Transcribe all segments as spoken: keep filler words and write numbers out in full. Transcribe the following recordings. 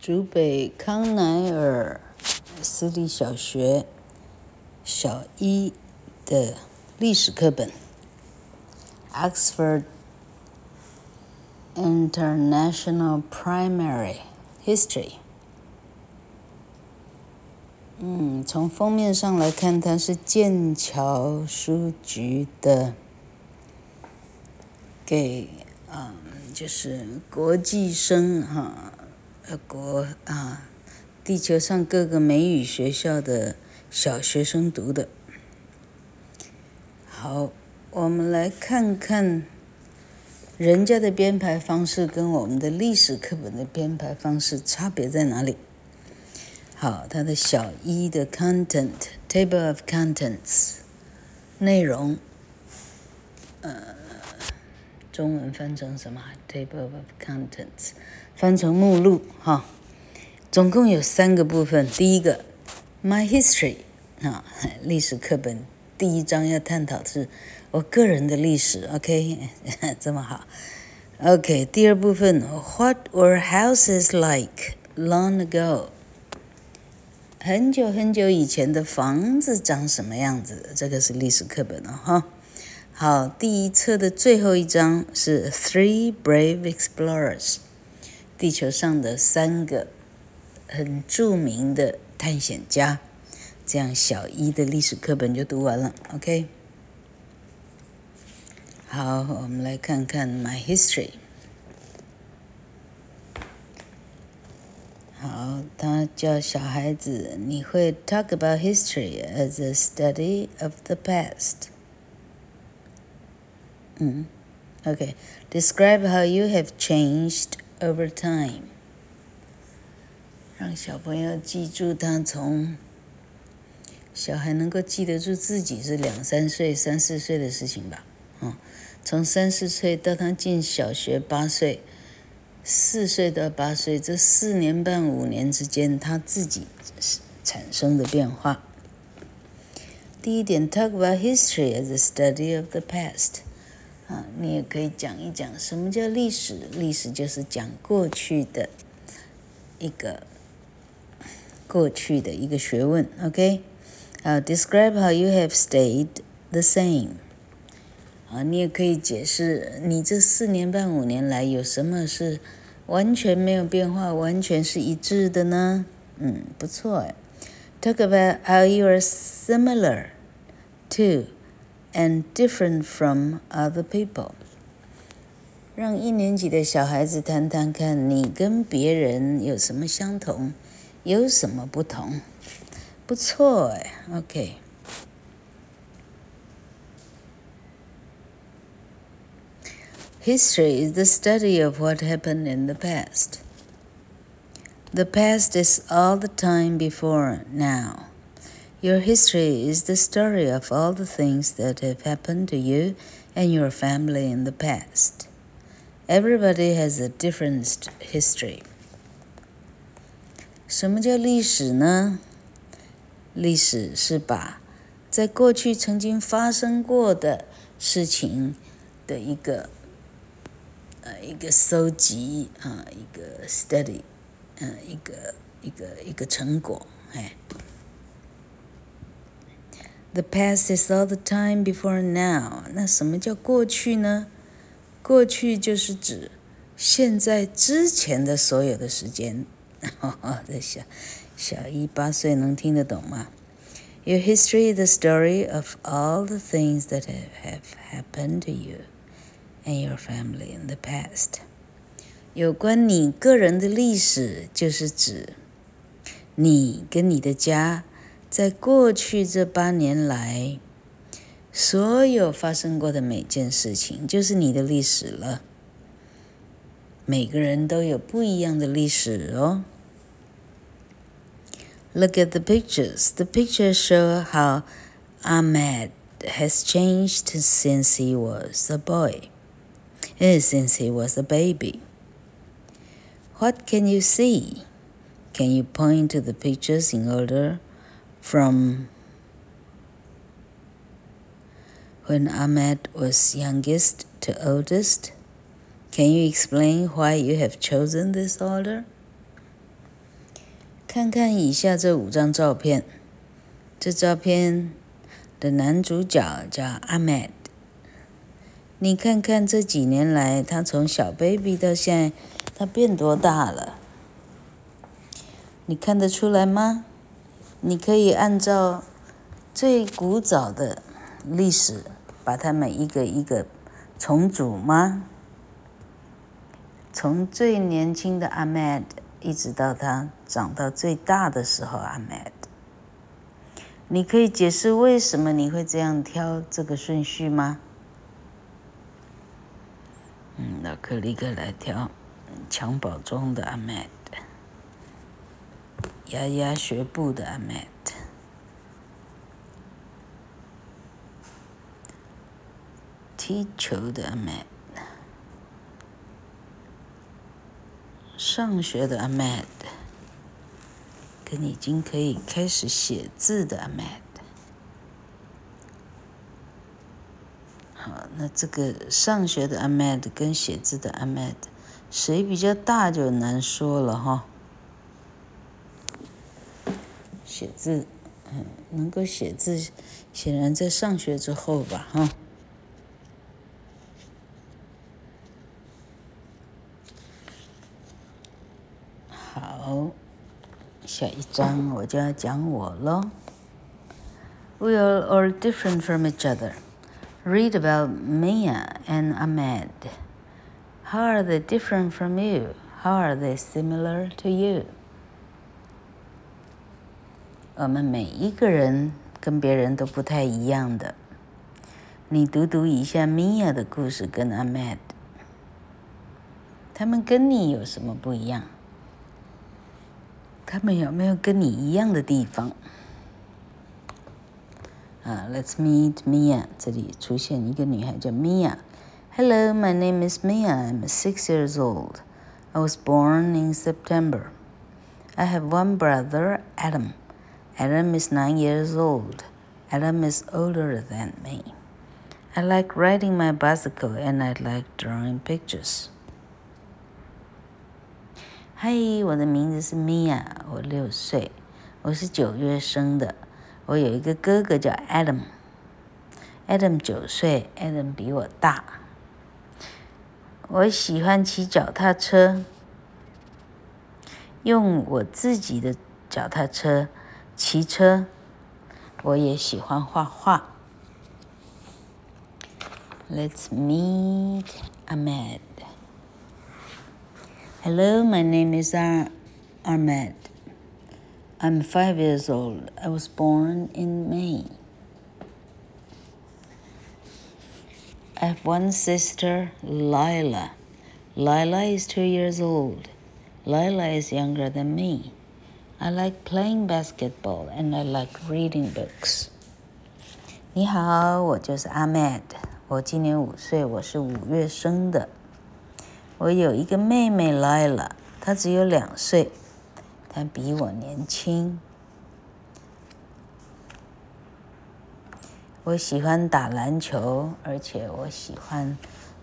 竹北康乃尔私立小学小一的历史课本 Oxford International Primary History。 嗯，从封面上来看，它是剑桥书局的给、嗯、就是国际生哈、啊、国啊地球上各个美语学校的小学生读的。好，我们来看看人家的编排方式跟我们的历史课本的编排方式差别在哪里。好，它的小一的 content table of contents 内容，呃，中文翻成什么 table of contents 翻成目录哈，总共有三个部分。第一个 my history 啊，历史课本第一章要探讨的是我个人的历史 ，OK， 这么好 ，OK。第二部分 what were houses like long ago？很久很久以前的房子长什么样子，这个是历史课本了、哦、哈。好，第一册的最后一章是 Three Brave Explorers， 地球上的三个很著名的探险家。这样小一的历史课本就读完了 OK。 好，我们来看看 My History。 好，他叫小孩子你会 talk about history as a study of the past。 嗯 OK， describe how you have changed over time， 让小朋友记住他从小孩能够记得住自己是两三岁三四岁的事情吧、嗯、从三四岁到他进小学八岁，四岁到八岁这四年半五年之间他自己产生的变化。第一点 talk about history as a study of the past、啊、你也可以讲一讲什么叫历史。历史就是讲过去的一个过去的一个学问 OK。 uh, describe how you have stayed the same，啊，你也可以解释你这四年半五年来有什么是完全没有变化，完全是一致的呢？嗯，不错哎。Talk about how you are similar to and different from other people。让一年级的小孩子谈谈看，你跟别人有什么相同，有什么不同？不错哎 ，OK。History is the study of what happened in the past. The past is all the time before now. Your history is the story of all the things that have happened to you and your family in the past. Everybody has a different history. 什么叫历史呢？历史是把在过去曾经发生过的事情的一个一个搜集啊，一个 study， 嗯，一个一个一个成果，哎。The past is all the time before now。那什么叫过去呢？过去就是指现在之前的所有的时间。这小小一八岁能听得懂吗？ Your history is the story of all the things that have happened to you.And your family in the past. 有关你个人的历史，就是指你跟你的家在过去这八年来所有发生过的每件事情，就是你的历史了。每个人都有不一样的历史哦。Look at the pictures. The pictures show how Ahmed has changed since he was a boy.Since he was a baby. What can you see? Can you point to the pictures in order from when Ahmed was youngest to oldest? Can you explain why you have chosen this order? 看看以下这五张照片。这照片的男主角叫 Ahmed。你看看这几年来，他从小 baby 到现在，他变多大了？你看得出来吗？你可以按照最古早的历史，把它们一个一个重组吗？从最年轻的 Ahmed 一直到他长到最大的时候 Ahmed， 你可以解释为什么你会这样挑这个顺序吗？嗯，老克立刻来挑襁褓中的 Ahmed， 牙牙学步的 Ahmed， 踢球的 Ahmed， 上学的 Ahmed， 跟已经可以开始写字的 Ahmed。那这个上学的 Ahmed 跟写字的 Ahmed 谁比较大就难说了哈。写字，嗯，能够写字，显然在上学之后吧哈。好，下一章我就要讲我咯。We are all different from each other.Read about Mia and Ahmed. How are they different from you? How are they similar to you? 我们每一个人跟别人都不太一样的。你读读一下 Mia 的故事跟 Ahmed， 他们跟你有什么不一样？他们有没有跟你一样的地方？Uh, let's meet Mia. 这里出现一个女孩叫 Mia. Hello, my name is Mia. I'm six years old. I was born in September. I have one brother, Adam. Adam is nine years old. Adam is older than me. I like riding my bicycle and I like drawing pictures. Hi, 我的名字是 Mia. 我六岁，我是九月生的。我有一个哥哥叫 Adam， Adam 九岁 ，Adam 比我大。我喜欢骑脚踏车，用我自己的脚踏车骑车。我也喜欢画画。Let's meet Ahmed. Hello, my name is Ahmed.I'm five years old. I was born in May. I have one sister, Laila. Laila is two years old. Laila is younger than me. I like playing basketball and I like reading books. 你好，我就是 Ahmed. 我今年五岁，我是五月生的。我有一个妹妹 Layla， 她只有两岁。他比我年轻。我喜欢打篮球，而且我喜欢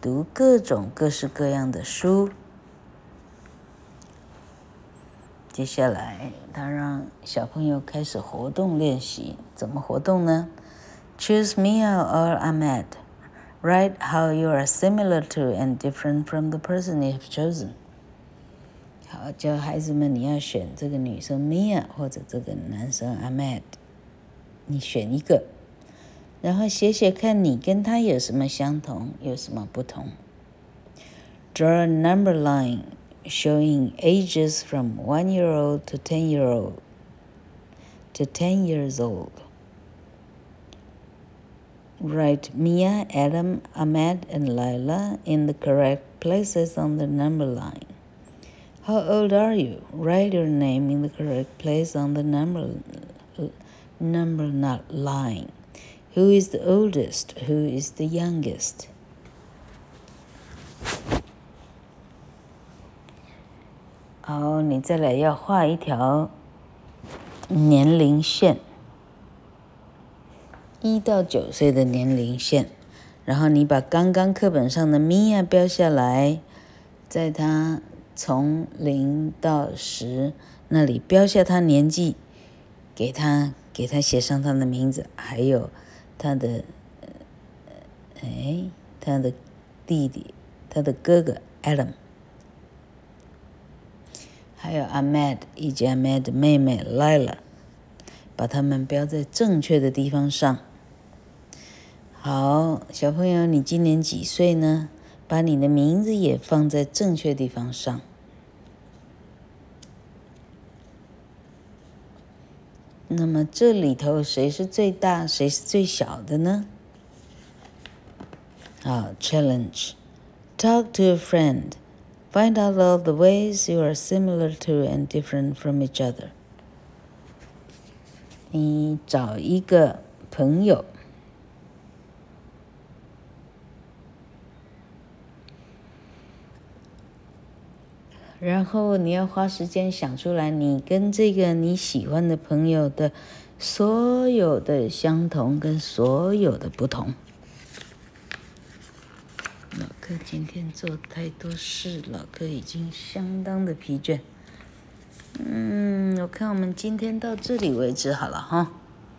读各种各式各样的书。接下来，他让小朋友开始活动练习。怎么活动呢？ Choose Mia or Ahmed. Write how you are similar to and different from the person you have chosen.好，教孩子们，你要选这个女生 Mia 或者这个男生 Ahmed， 你选一个，然后写写看你跟他有什么相同，有什么不同。Draw a number line showing ages from one year old to ten year old to ten years old. Write Mia, Adam, Ahmed, and Laila in the correct places on the number line.How old are you? Write your name in the correct place on the number, number not line. Who is the oldest? Who is the youngest? 好，你再来要画一条年龄线，一到九岁的年龄线，然后你把刚刚课本上的 Mia 标下来，在她从零到十那里标下他年纪，给他给他写上他的名字，还有他的哎他的弟弟，他的哥哥 Adam， 还有 Ahmed 以及 Ahmed 的妹妹 Layla， 把他们标在正确的地方上。好，小朋友，你今年几岁呢？把你的名字也放在正确地方上。那么这里头谁是最大，谁是最小的呢？好 ，challenge。Talk to a friend. Find out all the ways you are similar to and different from each other. 你找一个朋友。然后你要花时间想出来你跟这个你喜欢的朋友的所有的相同跟所有的不同。老哥今天做太多事，老哥已经相当的疲倦。嗯，我看我们今天到这里为止好了哈。